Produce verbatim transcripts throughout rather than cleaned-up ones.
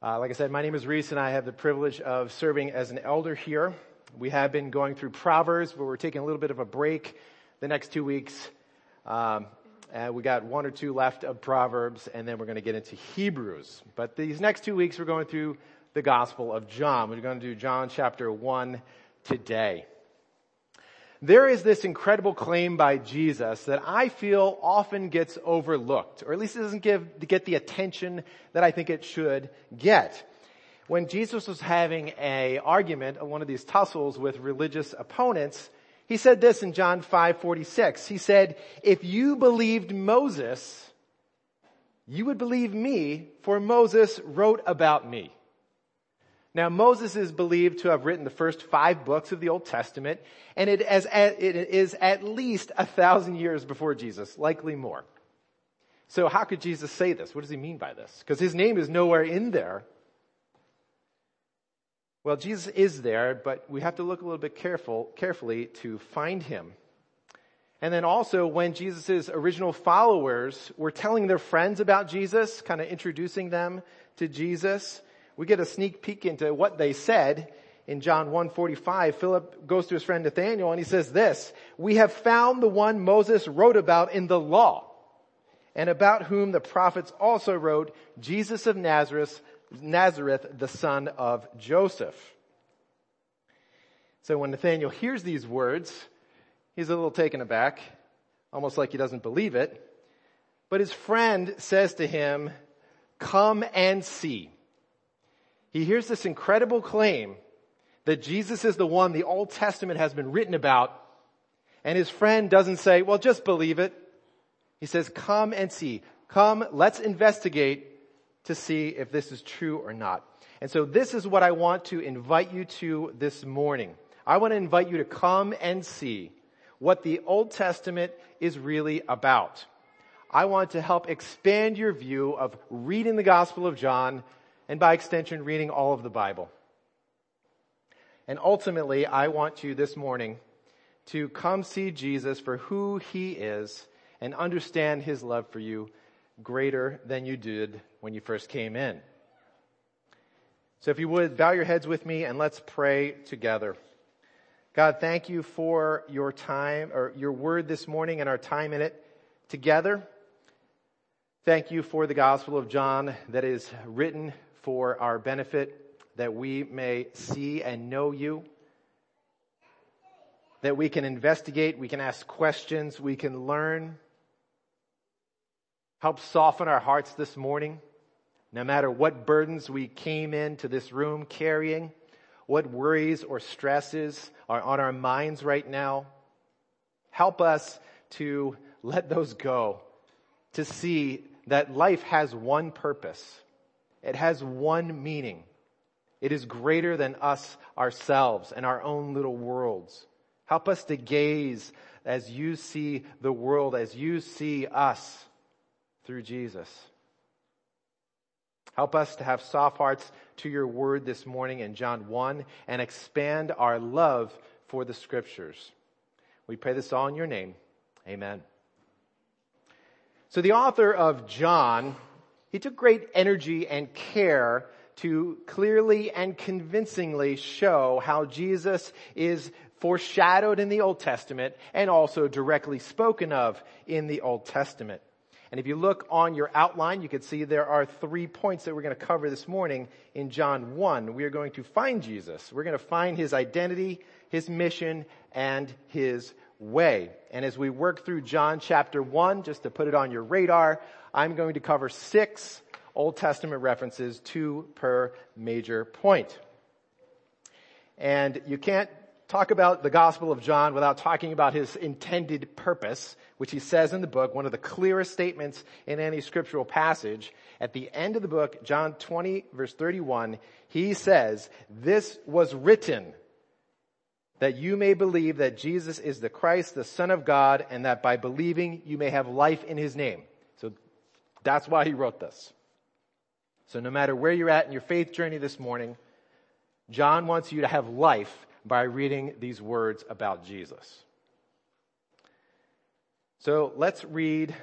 Uh, like I said, my name is Reese, and I have the privilege of serving as an elder here. We have been going through Proverbs, but we're taking a little bit of a break the next two weeks. Um, and we got one or two left of Proverbs, and then we're going to get into Hebrews. But these next two weeks, we're going through the Gospel of John. We're going to do John chapter one today. There is this incredible claim by Jesus that I feel often gets overlooked, or at least it doesn't give, get the attention that I think it should get. When Jesus was having an argument, one of these tussles with religious opponents, he said this in John five forty-six. He said, if you believed Moses, you would believe me, for Moses wrote about me. Now, Moses is believed to have written the first five books of the Old Testament, and it is at least a thousand years before Jesus, likely more. So how could Jesus say this? What does he mean by this? Because his name is nowhere in there. Well, Jesus is there, but we have to look a little bit careful, carefully to find him. And then also, when Jesus' original followers were telling their friends about Jesus, kind of introducing them to Jesus, we get a sneak peek into what they said in John one forty-five. Philip goes to his friend Nathanael and he says this, we have found the one Moses wrote about in the law and about whom the prophets also wrote, Jesus of Nazareth, Nazareth, the son of Joseph. So when Nathanael hears these words, he's a little taken aback, almost like he doesn't believe it. But his friend says to him, come and see. He hears this incredible claim that Jesus is the one the Old Testament has been written about, and his friend doesn't say, well, just believe it. He says, come and see. Come, let's investigate to see if this is true or not. And so this is what I want to invite you to this morning. I want to invite you to come and see what the Old Testament is really about. I want to help expand your view of reading the Gospel of John, and by extension, reading all of the Bible. And ultimately, I want you this morning to come see Jesus for who he is and understand his love for you greater than you did when you first came in. So if you would, bow your heads with me and let's pray together. God, thank you for your time, or your word this morning and our time in it together. Thank you for the Gospel of John that is written for our benefit, that we may see and know you, that we can investigate, we can ask questions, we can learn. Help soften our hearts this morning, no matter what burdens we came into this room carrying, what worries or stresses are on our minds right now. Help us to let those go, to see that life has one purpose. It has one meaning. It is greater than us ourselves and our own little worlds. Help us to gaze as you see the world, as you see us through Jesus. Help us to have soft hearts to your word this morning in John one and expand our love for the scriptures. We pray this all in your name. Amen. So the author of John, he took great energy and care to clearly and convincingly show how Jesus is foreshadowed in the Old Testament and also directly spoken of in the Old Testament. And if you look on your outline, you can see there are three points that we're going to cover this morning in John one. We are going to find Jesus. We're going to find his identity, his mission, and his way. And as we work through John chapter one, just to put it on your radar, I'm going to cover six Old Testament references, two per major point. And you can't talk about the Gospel of John without talking about his intended purpose, which he says in the book, one of the clearest statements in any scriptural passage. At the end of the book, John twenty, verse thirty-one, he says, this was written that you may believe that Jesus is the Christ, the Son of God, and that by believing you may have life in his name. So that's why he wrote this. So no matter where you're at in your faith journey this morning, John wants you to have life by reading these words about Jesus. So let's read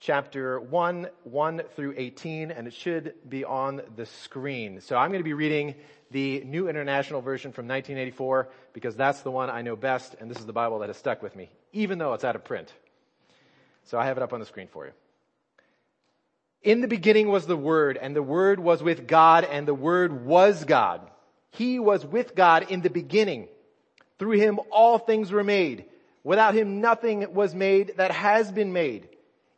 chapter one, one through eighteen, and it should be on the screen. So I'm going to be reading the New International Version from nineteen eighty-four, because that's the one I know best, and this is the Bible that has stuck with me, even though it's out of print. So I have it up on the screen for you. In the beginning was the Word, and the Word was with God, and the Word was God. He was with God in the beginning. Through him all things were made. Without him nothing was made that has been made.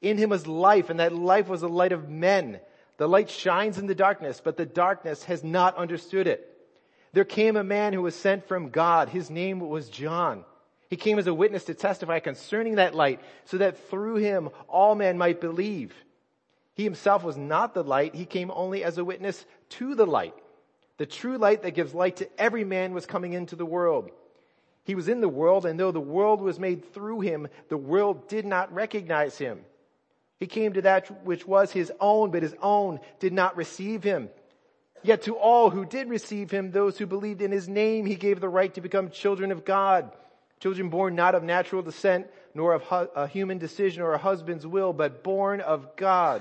In him was life, and that life was the light of men. The light shines in the darkness, but the darkness has not understood it. There came a man who was sent from God. His name was John. He came as a witness to testify concerning that light, so that through him all men might believe. He himself was not the light. He came only as a witness to the light. The true light that gives light to every man was coming into the world. He was in the world, and though the world was made through him, the world did not recognize him. He came to that which was his own, but his own did not receive him. Yet to all who did receive him, those who believed in his name, he gave the right to become children of God. Children born not of natural descent, nor of hu- a human decision or a husband's will, but born of God.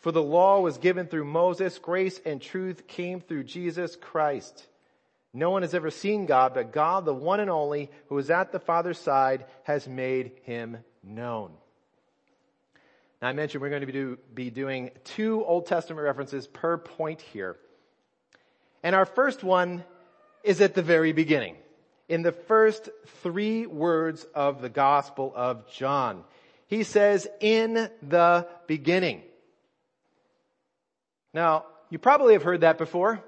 For the law was given through Moses. Grace and truth came through Jesus Christ. No one has ever seen God, but God, the one and only, who is at the Father's side, has made him known. I mentioned we're going to be, do, be doing two Old Testament references per point here. And our first one is at the very beginning, in the first three words of the Gospel of John. He says, "In the beginning." Now, you probably have heard that before.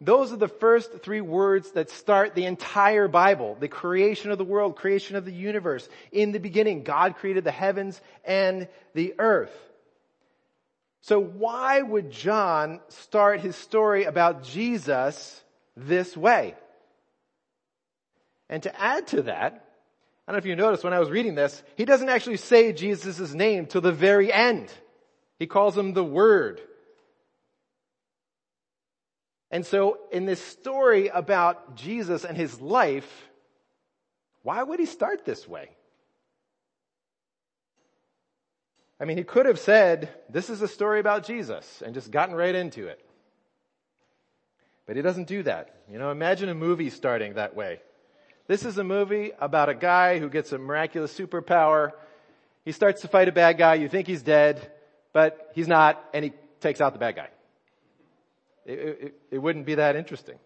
Those are the first three words that start the entire Bible, the creation of the world, creation of the universe. In the beginning, God created the heavens and the earth. So why would John start his story about Jesus this way? And to add to that, I don't know if you noticed when I was reading this, he doesn't actually say Jesus' name till the very end. He calls him the Word. And so in this story about Jesus and his life, why would he start this way? I mean, he could have said, "This is a story about Jesus," and just gotten right into it. But he doesn't do that. You know, imagine a movie starting that way. This is a movie about a guy who gets a miraculous superpower. He starts to fight a bad guy. You think he's dead, but he's not, and he takes out the bad guy. It, it, it wouldn't be that interesting.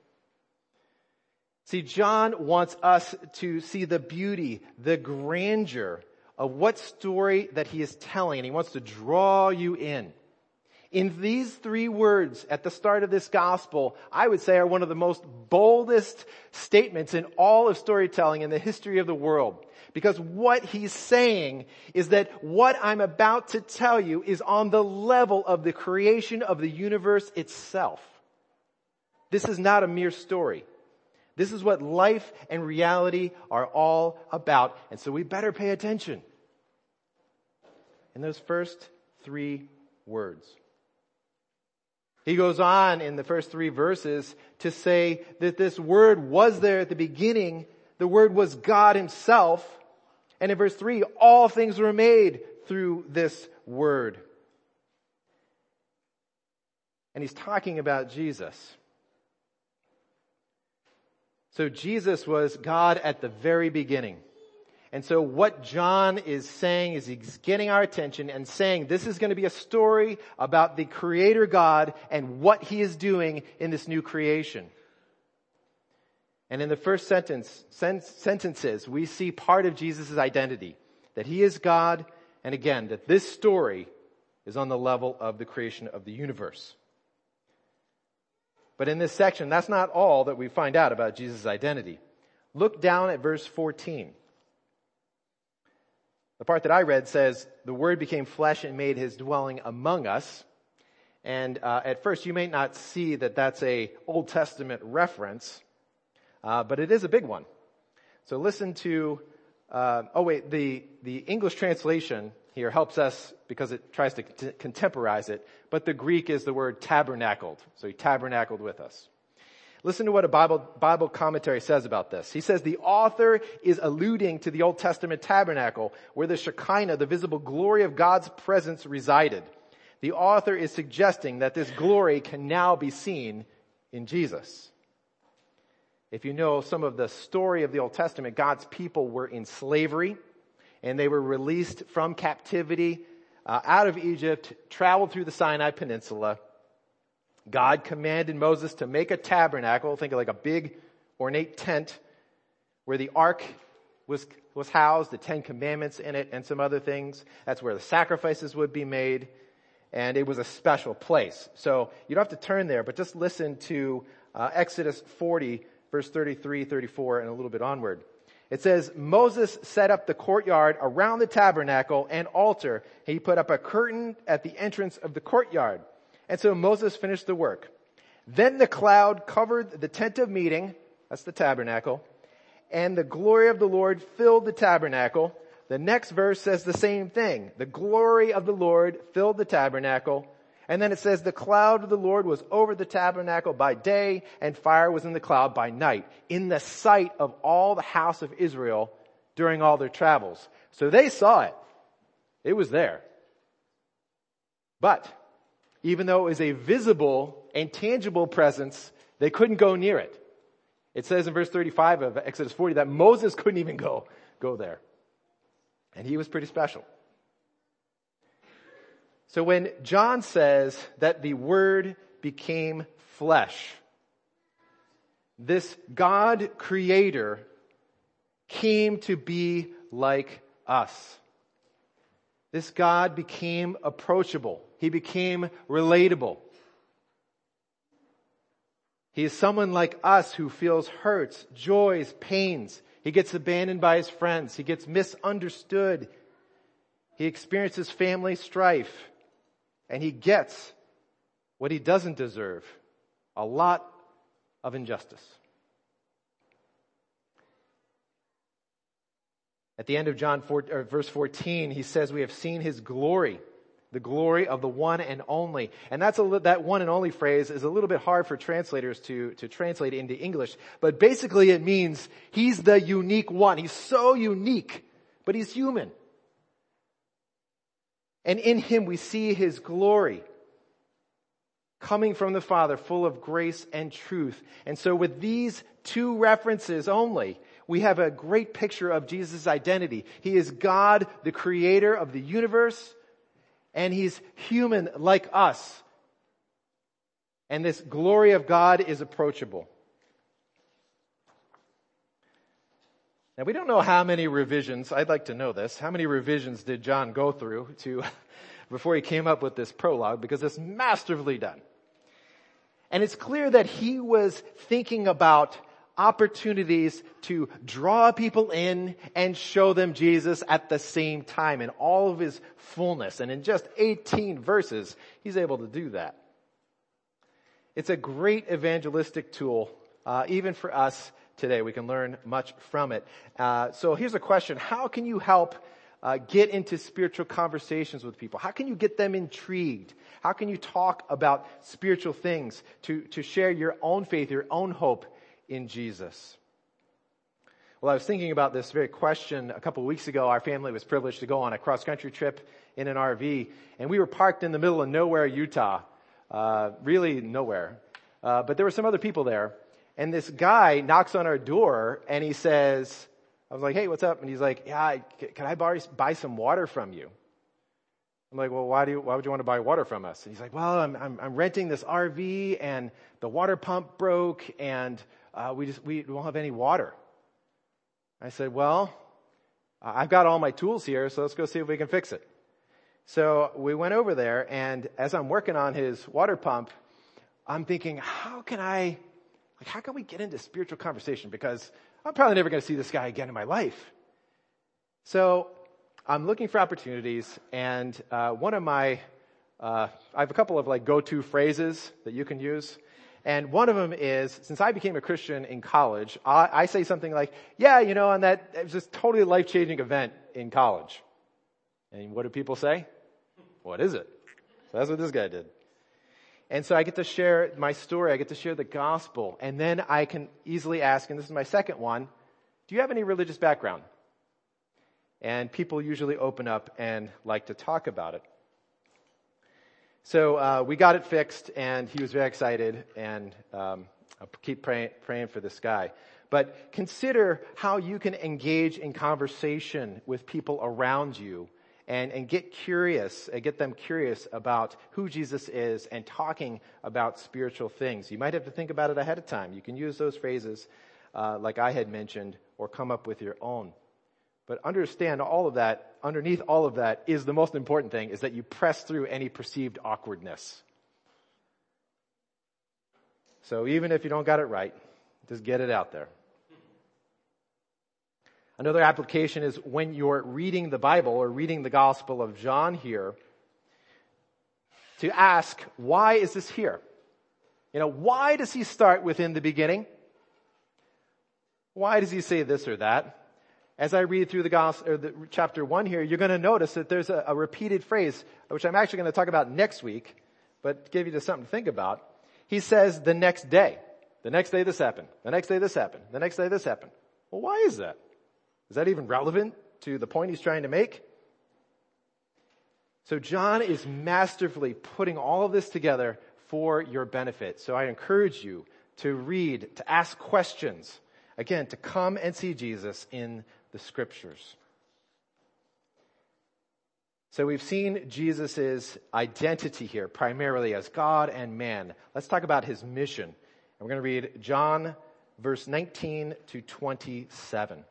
See, John wants us to see the beauty, the grandeur of what story that he is telling, and he wants to draw you in. In these three words at the start of this gospel, I would say are one of the most boldest statements in all of storytelling in the history of the world. Because what he's saying is that what I'm about to tell you is on the level of the creation of the universe itself. This is not a mere story. This is what life and reality are all about. And so we better pay attention in those first three words. He goes on in the first three verses to say that this Word was there at the beginning. The Word was God himself. And in verse three, all things were made through this Word. And he's talking about Jesus. So Jesus was God at the very beginning. And so what John is saying is he's getting our attention and saying this is going to be a story about the Creator God and what he is doing in this new creation. And in the first sentence, sen- sentences, we see part of Jesus' identity, that he is God, and again, that this story is on the level of the creation of the universe. But in this section, that's not all that we find out about Jesus' identity. Look down at verse fourteen. The part that I read says, "The Word became flesh and made his dwelling among us." And uh, at first, you may not see that that's a Old Testament reference, uh, but it is a big one. So listen to, uh, oh wait, the, the English translation here helps us because it tries to t- contemporize it, but the Greek is the word tabernacled. So he tabernacled with us. Listen to what a Bible, Bible commentary says about this. He says the author is alluding to the Old Testament tabernacle where the Shekinah, the visible glory of God's presence, resided. The author is suggesting that this glory can now be seen in Jesus. If you know some of the story of the Old Testament, God's people were in slavery and they were released from captivity uh, out of Egypt, traveled through the Sinai Peninsula. God commanded Moses to make a tabernacle, think of like a big ornate tent where the ark was, was housed, the Ten Commandments in it and some other things. That's where the sacrifices would be made. And it was a special place. So you don't have to turn there, but just listen to uh, Exodus forty, verse thirty-three, thirty-four, and a little bit onward. It says, Moses set up the courtyard around the tabernacle and altar. He put up a curtain at the entrance of the courtyard. And so Moses finished the work. Then the cloud covered the tent of meeting, that's the tabernacle, and the glory of the Lord filled the tabernacle. The next verse says the same thing. The glory of the Lord filled the tabernacle. And then it says the cloud of the Lord was over the tabernacle by day and fire was in the cloud by night in the sight of all the house of Israel during all their travels. So they saw it. It was there. But even though it was a visible and tangible presence, they couldn't go near it. It says in verse thirty-five of Exodus forty that Moses couldn't even go, go there. And he was pretty special. So when John says that the Word became flesh, this God creator came to be like us. This God became approachable. He became relatable. He is someone like us who feels hurts, joys, pains. He gets abandoned by his friends. He gets misunderstood. He experiences family strife. And he gets what he doesn't deserve, a lot of injustice. At the end of John four, or verse fourteen, he says, we have seen his glory, the glory of the one and only. And that's a, that one and only phrase is a little bit hard for translators to, to translate into English. But basically it means he's the unique one. He's so unique, but he's human. And in him we see his glory coming from the Father, full of grace and truth. And so with these two references only, we have a great picture of Jesus' identity. He is God, the creator of the universe, and he's human like us. And this glory of God is approachable. Now, we don't know how many revisions, I'd like to know this, how many revisions did John go through to before he came up with this prologue, because it's masterfully done. And it's clear that he was thinking about opportunities to draw people in and show them Jesus at the same time in all of his fullness. And in just eighteen verses, he's able to do that. It's a great evangelistic tool, uh, even for us today. We can learn much from it. Uh, so here's a question. How can you help uh, get into spiritual conversations with people? How can you get them intrigued? How can you talk about spiritual things to, to share your own faith, your own hope in Jesus? Well, I was thinking about this very question a couple of weeks ago. Our family was privileged to go on a cross-country trip in an R V, and we were parked in the middle of nowhere, Utah, uh, really nowhere. Uh, but there were some other people there, and this guy knocks on our door, and he says, I was like, hey, what's up? And he's like, yeah, I, can I buy, buy some water from you? I'm like, well, why do you, why would you want to buy water from us? And he's like, well, I'm, I'm, I'm renting this R V, and the water pump broke, and Uh, we just, we don't have any water. I said, well, I've got all my tools here, so let's go see if we can fix it. So we went over there, and as I'm working on his water pump, I'm thinking, how can I, like, how can we get into spiritual conversation? Because I'm probably never going to see this guy again in my life. So I'm looking for opportunities, and uh, one of my Uh, I have a couple of like go-to phrases that you can use. And one of them is, since I became a Christian in college, I, I say something like, yeah, you know, on that, it was this totally life-changing event in college. And what do people say? What is it? So that's what this guy did. And so I get to share my story. I get to share the gospel. And then I can easily ask, and this is my second one, do you have any religious background? And people usually open up and like to talk about it. So uh we got it fixed, and he was very excited, and um I'll keep praying praying for this guy. But consider how you can engage in conversation with people around you and, and get curious, and get them curious about who Jesus is and talking about spiritual things. You might have to think about it ahead of time. You can use those phrases uh like I had mentioned, or come up with your own. But understand all of that, underneath all of that is the most important thing, is that you press through any perceived awkwardness. So even if you don't got it right, just get it out there. Another application is when you're reading the Bible or reading the Gospel of John here, to ask, why is this here? You know, why does he start with in the beginning? Why does he say this or that? As I read through the gospel, or the chapter one here, you're going to notice that there's a, a repeated phrase, which I'm actually going to talk about next week, but give you just something to think about. He says, the next day, the next day this happened, the next day this happened, the next day this happened. Well, why is that? Is that even relevant to the point he's trying to make? So John is masterfully putting all of this together for your benefit. So I encourage you to read, to ask questions, again, to come and see Jesus in the scriptures. So we've seen Jesus's identity here, primarily as God and man. Let's talk about his mission. And we're going to read John verse nineteen to twenty-seven.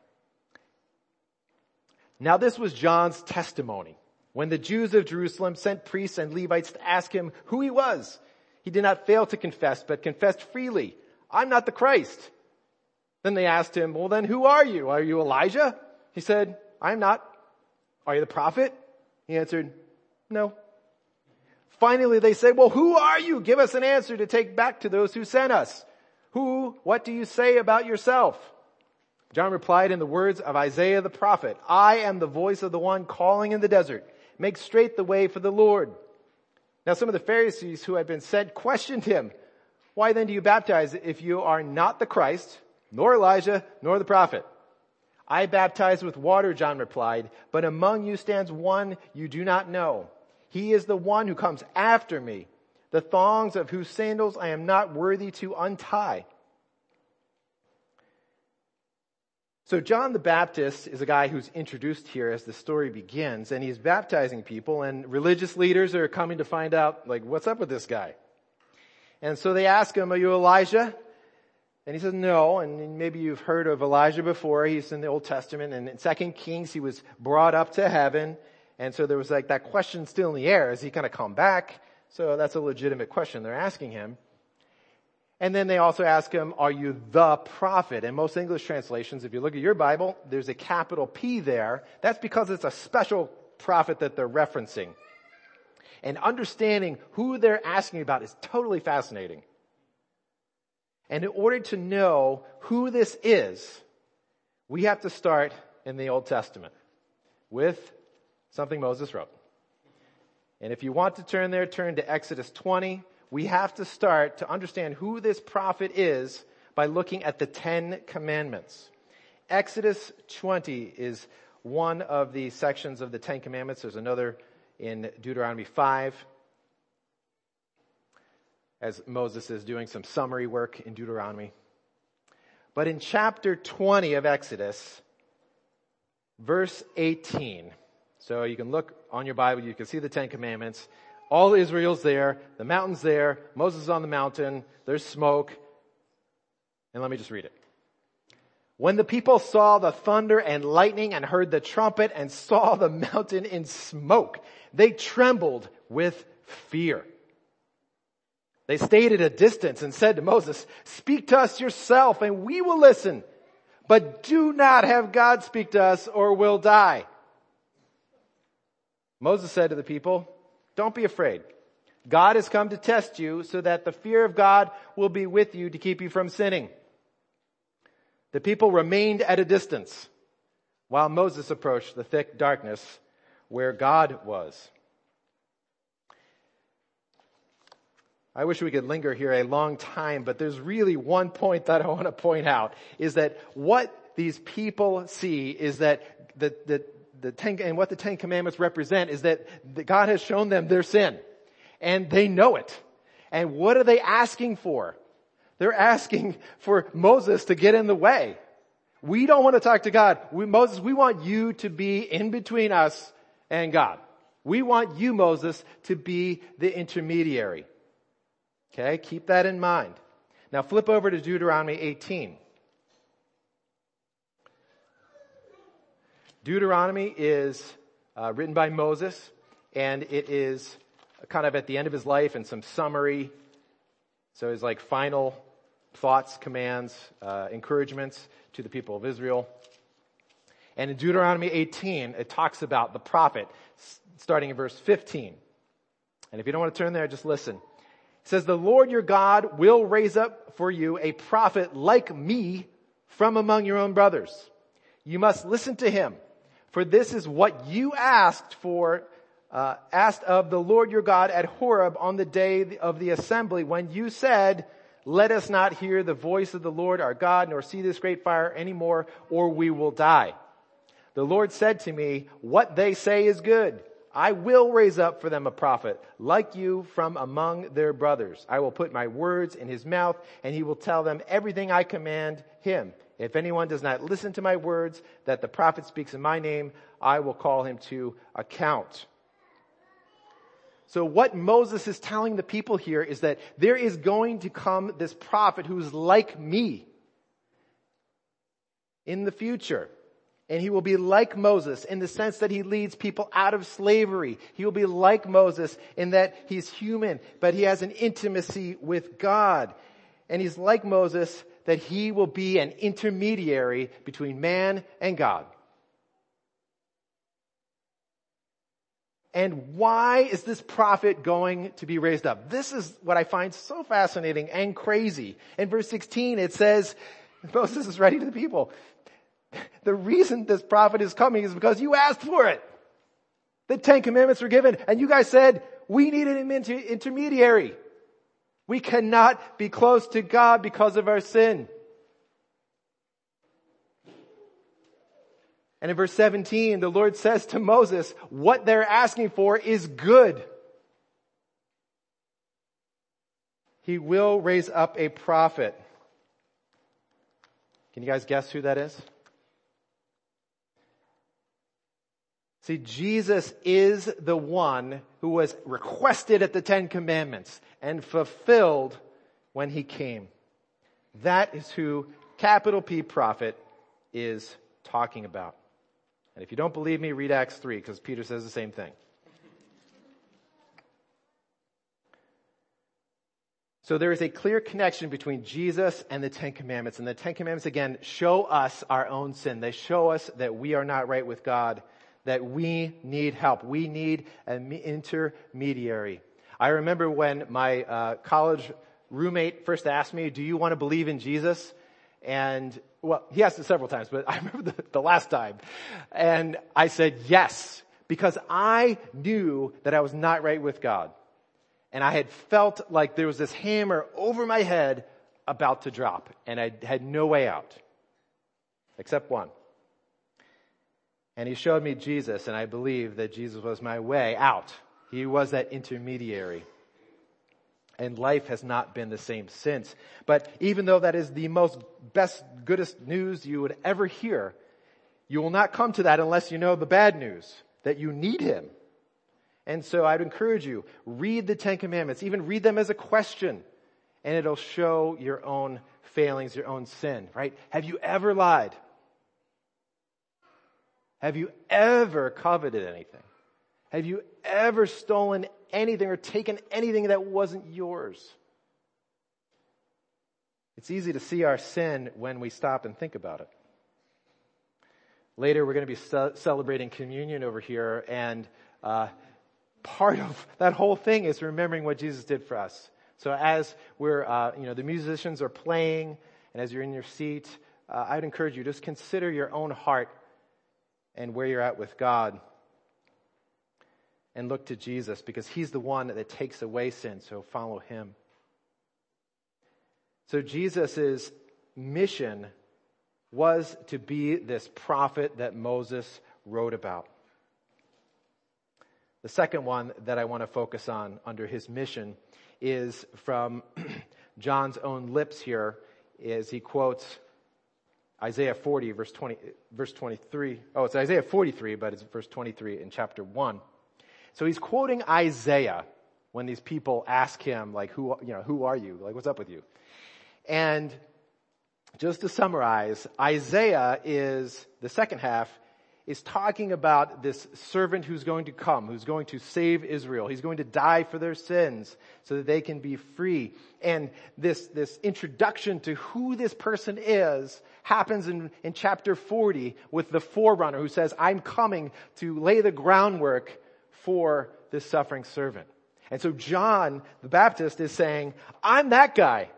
Now this was John's testimony. When the Jews of Jerusalem sent priests and Levites to ask him who he was, he did not fail to confess, but confessed freely, "I'm not the Christ." Then they asked him, well, then who are you? Are you Elijah? He said, I am not. Are you the prophet? He answered, no. Finally, they said, well, who are you? Give us an answer to take back to those who sent us. Who, what do you say about yourself? John replied in the words of Isaiah the prophet, I am the voice of the one calling in the desert. Make straight the way for the Lord. Now some of the Pharisees who had been sent questioned him, why then do you baptize if you are not the Christ, nor Elijah, nor the prophet? I baptize with water, John replied, but among you stands one you do not know. He is the one who comes after me, the thongs of whose sandals I am not worthy to untie. So John the Baptist is a guy who's introduced here as the story begins, and he's baptizing people, and religious leaders are coming to find out, like, what's up with this guy? And so they ask him, are you Elijah? And he says, no, and maybe you've heard of Elijah before. He's in the Old Testament, and in Second Kings, he was brought up to heaven. And so there was like that question still in the air. Is he going to come back? So that's a legitimate question they're asking him. And then they also ask him, are you the prophet? And most English translations, if you look at your Bible, there's a capital P there. That's because it's a special prophet that they're referencing. And understanding who they're asking about is totally fascinating. And in order to know who this is, we have to start in the Old Testament with something Moses wrote. And if you want to turn there, turn to Exodus twenty. We have to start to understand who this prophet is by looking at the Ten Commandments. Exodus twenty is one of the sections of the Ten Commandments. There's another in Deuteronomy five. As Moses is doing some summary work in Deuteronomy. But in chapter twenty of Exodus, verse eighteen, so you can look on your Bible, you can see the Ten Commandments. All Israel's there, the mountain's there, Moses is on the mountain, there's smoke. And let me just read it. When the people saw the thunder and lightning and heard the trumpet and saw the mountain in smoke, they trembled with fear. They stayed at a distance and said to Moses, speak to us yourself and we will listen, but do not have God speak to us or we'll die. Moses said to the people, don't be afraid. God has come to test you so that the fear of God will be with you to keep you from sinning. The people remained at a distance while Moses approached the thick darkness where God was. I wish we could linger here a long time, but there's really one point that I want to point out, is that what these people see is that the, the, the ten, and what the Ten Commandments represent is that God has shown them their sin. And they know it. And what are they asking for? They're asking for Moses to get in the way. We don't want to talk to God. We, Moses, we want you to be in between us and God. We want you, Moses, to be the intermediary. Okay, keep that in mind. Now flip over to Deuteronomy eighteen. Deuteronomy is uh, written by Moses, and it is kind of at the end of his life and some summary. So his like final thoughts, commands, uh, encouragements to the people of Israel. And in Deuteronomy eighteen, it talks about the prophet, starting in verse fifteen. And if you don't want to turn there, just listen. It says, "The Lord your God will raise up for you a prophet like me from among your own brothers. You must listen to him, for this is what you asked for Uh, asked of the Lord your God at Horeb on the day of the assembly, when you said, 'Let us not hear the voice of the Lord our God, nor see this great fire anymore, or we will die.' The Lord said to me, 'What they say is good. I will raise up for them a prophet like you from among their brothers. I will put my words in his mouth, and he will tell them everything I command him. If anyone does not listen to my words that the prophet speaks in my name, I will call him to account.'" So what Moses is telling the people here is that there is going to come this prophet who is like me in the future. And he will be like Moses in the sense that he leads people out of slavery. He will be like Moses in that he's human, but he has an intimacy with God. And he's like Moses that he will be an intermediary between man and God. And why is this prophet going to be raised up? This is what I find so fascinating and crazy. In verse sixteen, it says, Moses is writing to the people, the reason this prophet is coming is because you asked for it. The Ten Commandments were given, and you guys said, we need an intermediary. We cannot be close to God because of our sin. And in verse seventeen, the Lord says to Moses, what they're asking for is good. He will raise up a prophet. Can you guys guess who that is? See, Jesus is the one who was requested at the Ten Commandments and fulfilled when he came. That is who capital P prophet is talking about. And if you don't believe me, read Acts three, because Peter says the same thing. So there is a clear connection between Jesus and the Ten Commandments. And the Ten Commandments, again, show us our own sin. They show us that we are not right with God, that we need help. We need an intermediary. I remember when my uh, college roommate first asked me, do you want to believe in Jesus? And well, he asked it several times, but I remember the, the last time. And I said yes, because I knew that I was not right with God. And I had felt like there was this hammer over my head about to drop, and I had no way out, except one. And he showed me Jesus, and I believed that Jesus was my way out. He was that intermediary. And life has not been the same since. But even though that is the most best, goodest news you would ever hear, you will not come to that unless you know the bad news, that you need him. And so I'd encourage you, read the Ten Commandments, even read them as a question, and it'll show your own failings, your own sin, right? Have you ever lied? Have you ever coveted anything? Have you ever stolen anything or taken anything that wasn't yours? It's easy to see our sin when we stop and think about it. Later, we're going to be celebrating communion over here, and uh, part of that whole thing is remembering what Jesus did for us. So as we're, uh, you know, the musicians are playing, and as you're in your seat, uh, I'd encourage you, just consider your own heart and where you're at with God. And look to Jesus, because he's the one that takes away sin, so follow him. So Jesus' mission was to be this prophet that Moses wrote about. The second one that I want to focus on under his mission is from John's own lips here, as he quotes Isaiah forty, verse twenty, verse twenty-three. Oh, it's Isaiah forty-three, but it's verse twenty-three in chapter one. So he's quoting Isaiah when these people ask him, like, who, you know, who are you? Like, what's up with you? And just to summarize, Isaiah is, the second half, is talking about this servant who's going to come, who's going to save Israel. He's going to die for their sins so that they can be free. And this, this introduction to who this person is happens in, in chapter forty with the forerunner who says, I'm coming to lay the groundwork for this suffering servant. And so John the Baptist is saying, I'm that guy.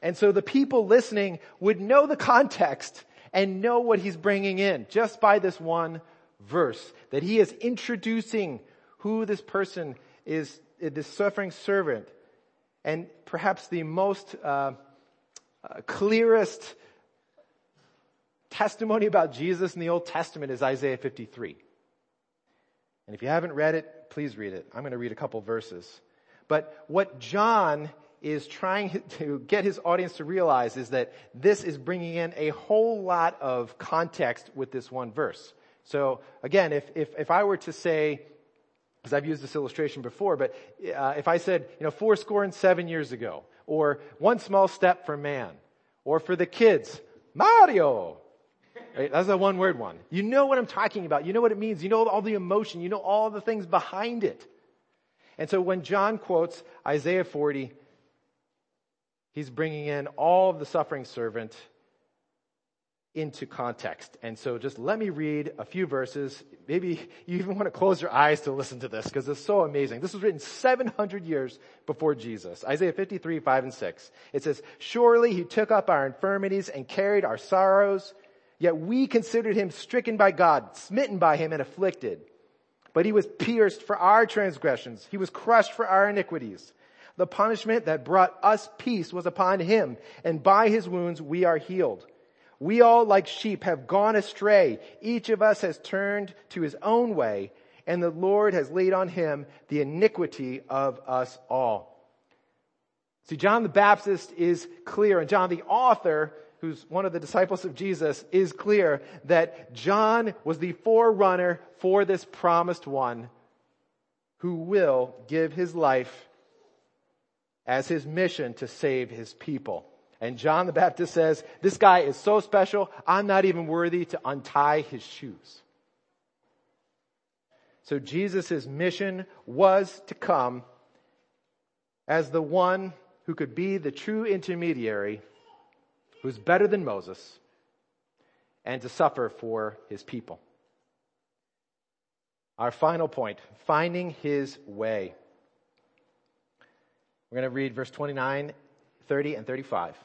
And so the people listening would know the context and know what he's bringing in just by this one verse, that he is introducing who this person is, this suffering servant. And perhaps the most uh, uh, clearest testimony about Jesus in the Old Testament is Isaiah fifty-three. And if you haven't read it, please read it. I'm going to read a couple verses. But what John is trying to get his audience to realize is that this is bringing in a whole lot of context with this one verse. So again, if if, if I were to say, because I've used this illustration before, but uh, if I said, you know, four score and seven years ago, or one small step for man, or for the kids, Mario. Right? That's a one word one. You know what I'm talking about. You know what it means. You know all the emotion. You know all the things behind it. And so when John quotes Isaiah forty, he's bringing in all of the suffering servant into context. And so just let me read a few verses. Maybe you even want to close your eyes to listen to this because it's so amazing. This was written seven hundred years before Jesus. Isaiah fifty-three, five and six. It says, surely he took up our infirmities and carried our sorrows. Yet we considered him stricken by God, smitten by him and afflicted. But he was pierced for our transgressions. He was crushed for our iniquities. The punishment that brought us peace was upon him, and by his wounds we are healed. We all like sheep have gone astray. Each of us has turned to his own way, and the Lord has laid on him the iniquity of us all. See, John the Baptist is clear, and John the author, who's one of the disciples of Jesus, is clear that John was the forerunner for this promised one who will give his life as his mission to save his people. And John the Baptist says, this guy is so special, I'm not even worthy to untie his shoes. So Jesus' mission was to come as the one who could be the true intermediary who's better than Moses, and to suffer for his people. Our final point, finding his way. We're going to read verse twenty-nine, thirty, and thirty-five.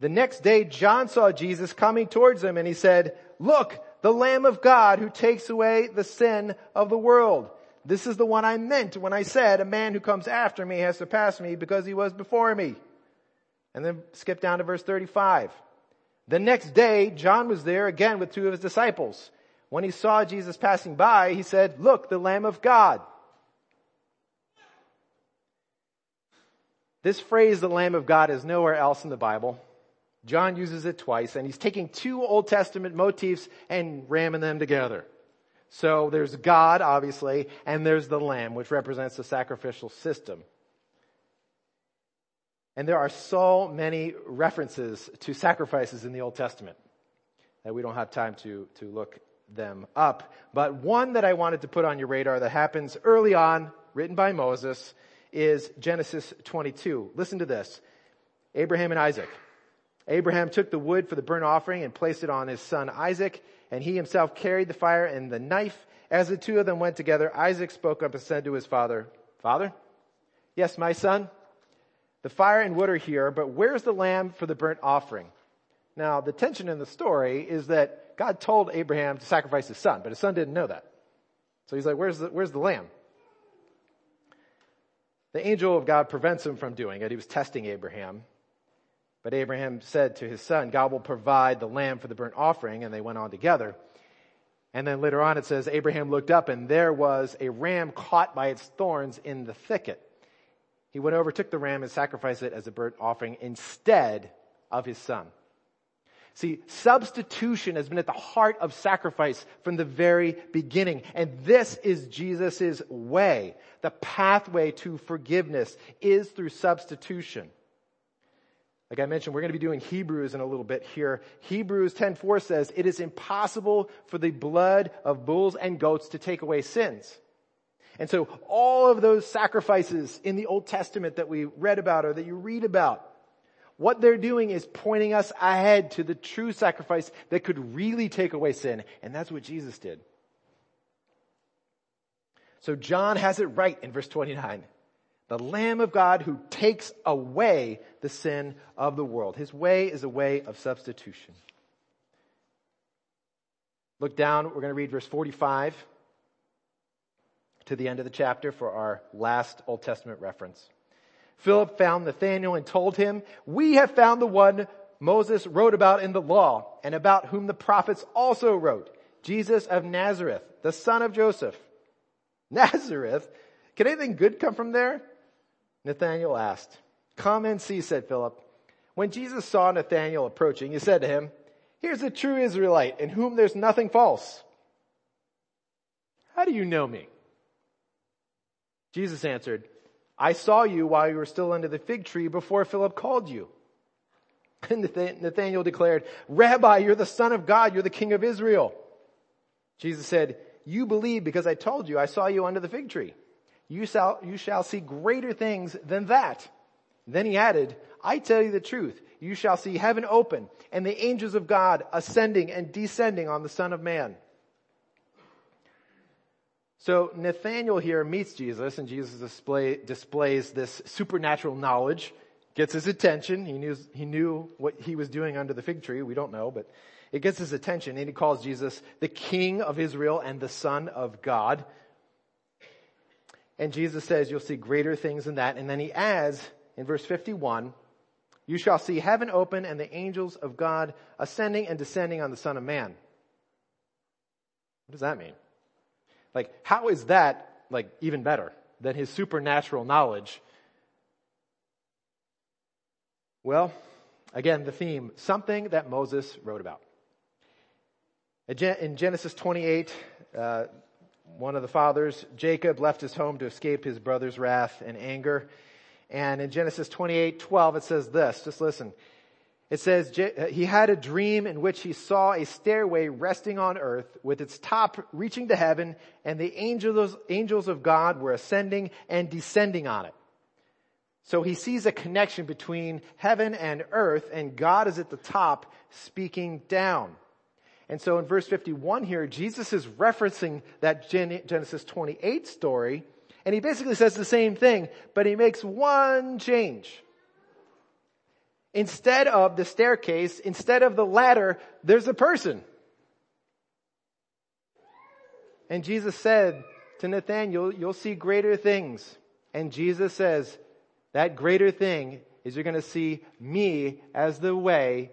The next day, John saw Jesus coming towards him, and he said, look, the Lamb of God who takes away the sin of the world. This is the one I meant when I said, a man who comes after me has surpassed me because he was before me. And then skip down to verse thirty-five. The next day, John was there again with two of his disciples. When he saw Jesus passing by, he said, look, the Lamb of God. This phrase, the Lamb of God, is nowhere else in the Bible. John uses it twice, and he's taking two Old Testament motifs and ramming them together. So there's God, obviously, and there's the Lamb, which represents the sacrificial system. And there are so many references to sacrifices in the Old Testament that we don't have time to, to look them up. But one that I wanted to put on your radar that happens early on, written by Moses, is Genesis twenty-two. Listen to this. Abraham and Isaac. Abraham took the wood for the burnt offering and placed it on his son Isaac, and he himself carried the fire and the knife As the two of them went together, Isaac spoke up and said to his father, Father? Yes, my son? The fire and wood are here, but where's the lamb for the burnt offering? Now, the tension in the story is that God told Abraham to sacrifice his son, but his son didn't know that. So he's like, where's the, where's the lamb? The angel of God prevents him from doing it. He was testing Abraham. But Abraham said to his son, God will provide the lamb for the burnt offering, and they went on together. And then later on it says, Abraham looked up, and there was a ram caught by its thorns in the thicket. He went over, took the ram, and sacrificed it as a burnt offering instead of his son. See, substitution has been at the heart of sacrifice from the very beginning. And this is Jesus' way. The pathway to forgiveness is through substitution. Like I mentioned, we're going to be doing Hebrews in a little bit here. Hebrews ten four says, it is impossible for the blood of bulls and goats to take away sins. And so all of those sacrifices in the Old Testament that we read about or that you read about, what they're doing is pointing us ahead to the true sacrifice that could really take away sin. And that's what Jesus did. So John has it right in verse twenty-nine. The Lamb of God who takes away the sin of the world. His way is a way of substitution. Look down. We're going to read verse forty-five to the end of the chapter for our last Old Testament reference. Philip found Nathanael and told him, we have found the one Moses wrote about in the law and about whom the prophets also wrote, Jesus of Nazareth, the son of Joseph. Nazareth? Can anything good come from there? Nathanael asked. Come and see, said Philip. When Jesus saw Nathanael approaching, he said to him, here's a true Israelite in whom there's nothing false. How do you know me? Jesus answered, I saw you while you were still under the fig tree before Philip called you. And Nathanael declared, Rabbi, you're the Son of God. You're the King of Israel. Jesus said, you believe because I told you I saw you under the fig tree. You shall, you shall see greater things than that. Then he added, I tell you the truth. You shall see heaven open and the angels of God ascending and descending on the Son of Man. So Nathanael here meets Jesus, and Jesus display, displays this supernatural knowledge, gets his attention. He knew, he knew what he was doing under the fig tree. We don't know, but it gets his attention, and he calls Jesus the King of Israel and the Son of God. And Jesus says, you'll see greater things than that. And then he adds in verse fifty-one, you shall see heaven open and the angels of God ascending and descending on the Son of Man. What does that mean? Like, how is that, like, even better than his supernatural knowledge? Well, again, the theme, something that Moses wrote about. In Genesis twenty-eight, uh, one of the fathers, Jacob, left his home to escape his brother's wrath and anger. And in Genesis twenty-eight twelve, it says this. Just listen. It says, he had a dream in which he saw a stairway resting on earth with its top reaching to heaven, and the angels, angels of God were ascending and descending on it. So he sees a connection between heaven and earth, and God is at the top speaking down. And so in verse fifty-one here, Jesus is referencing that Genesis twenty-eight story, and he basically says the same thing, but he makes one change. Instead of the staircase, instead of the ladder, there's a person. And Jesus said to Nathanael, you'll see greater things. And Jesus says, that greater thing is you're going to see me as the way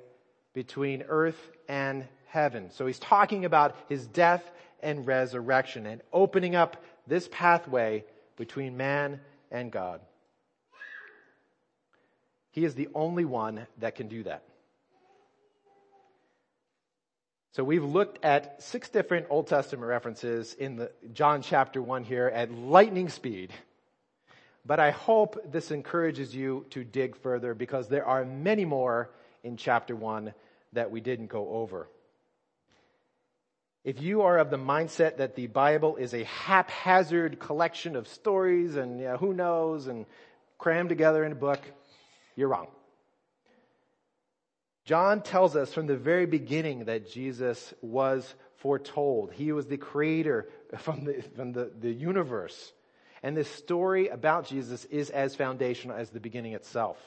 between earth and heaven. So he's talking about his death and resurrection and opening up this pathway between man and God. He is the only one that can do that. So we've looked at six different Old Testament references in the John chapter one here at lightning speed. But I hope this encourages you to dig further, because there are many more in chapter one that we didn't go over. If you are of the mindset that the Bible is a haphazard collection of stories and you know, who knows and crammed together in a book, you're wrong. John tells us from the very beginning that Jesus was foretold. He was the creator from the, from the, the universe. And this story about Jesus is as foundational as the beginning itself.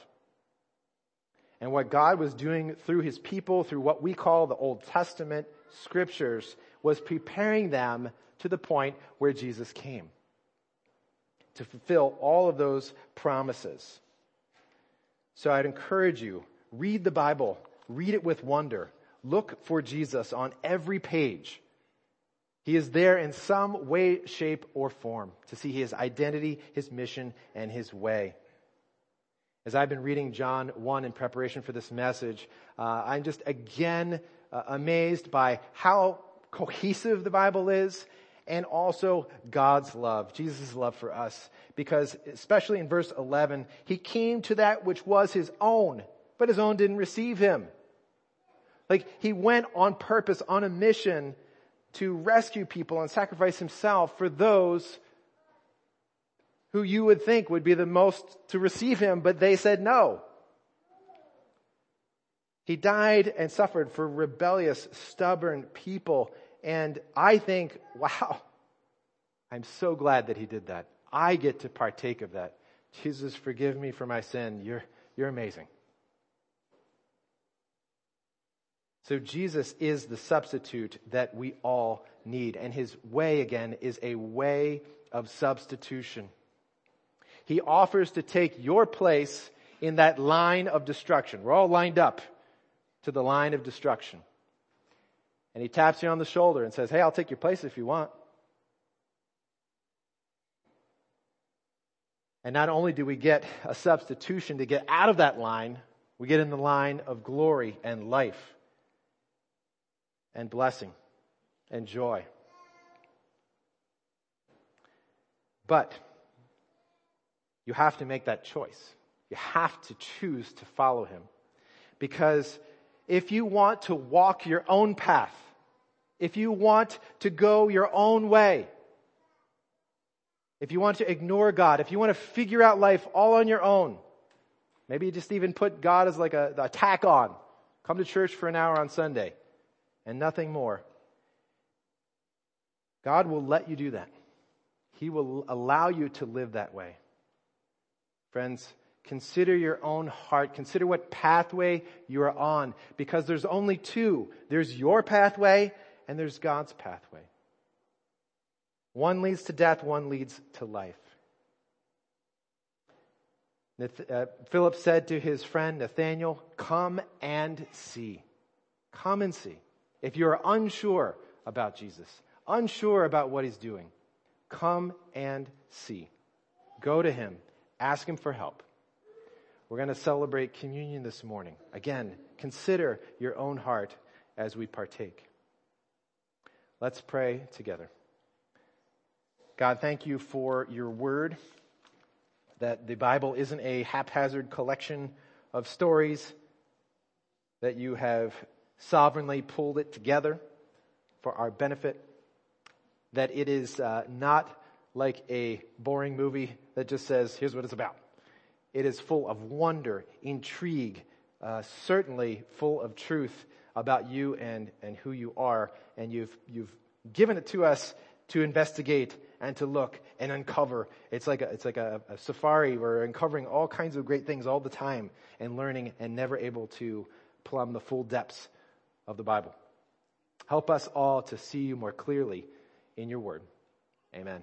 And what God was doing through his people, through what we call the Old Testament scriptures, was preparing them to the point where Jesus came to fulfill all of those promises. So I'd encourage you, read the Bible, read it with wonder. Look for Jesus on every page. He is there in some way, shape, or form to see his identity, his mission, and his way. As I've been reading John one in preparation for this message, uh, I'm just again uh, amazed by how cohesive the Bible is, and also God's love, Jesus' love for us. Because especially in verse eleven, he came to that which was his own, but his own didn't receive him. Like, he went on purpose, on a mission to rescue people and sacrifice himself for those who you would think would be the most to receive him, but they said no. He died and suffered for rebellious, stubborn people. And I think, wow, I'm so glad that he did that. I get to partake of that. Jesus, forgive me for my sin. You're, you're amazing. So Jesus is the substitute that we all need. And his way, again, is a way of substitution. He offers to take your place in that line of destruction. We're all lined up to the line of destruction. And he taps you on the shoulder and says, hey, I'll take your place if you want. And not only do we get a substitution to get out of that line, we get in the line of glory and life and blessing and joy. But you have to make that choice. You have to choose to follow him, because if you want to walk your own path, if you want to go your own way, if you want to ignore God, if you want to figure out life all on your own, maybe you just even put God as like a, a tack on, come to church for an hour on Sunday and nothing more, God will let you do that. He will allow you to live that way. Friends, consider your own heart. Consider what pathway you are on, because there's only two. There's your pathway and there's God's pathway. One leads to death, one leads to life. Philip said to his friend Nathanael, come and see. Come and see. If you're unsure about Jesus, unsure about what he's doing, come and see. Go to him. Ask him for help. We're going to celebrate communion this morning. Again, consider your own heart as we partake. Let's pray together. God, thank you for your word, that the Bible isn't a haphazard collection of stories, that you have sovereignly pulled it together for our benefit, that it is uh, not like a boring movie that just says, here's what it's about. It is full of wonder, intrigue, uh, certainly full of truth about you and, and who you are. And you've, you've given it to us to investigate and to look and uncover. It's like a, it's like a, a safari. We're uncovering all kinds of great things all the time and learning, and never able to plumb the full depths of the Bible. Help us all to see you more clearly in your word. Amen.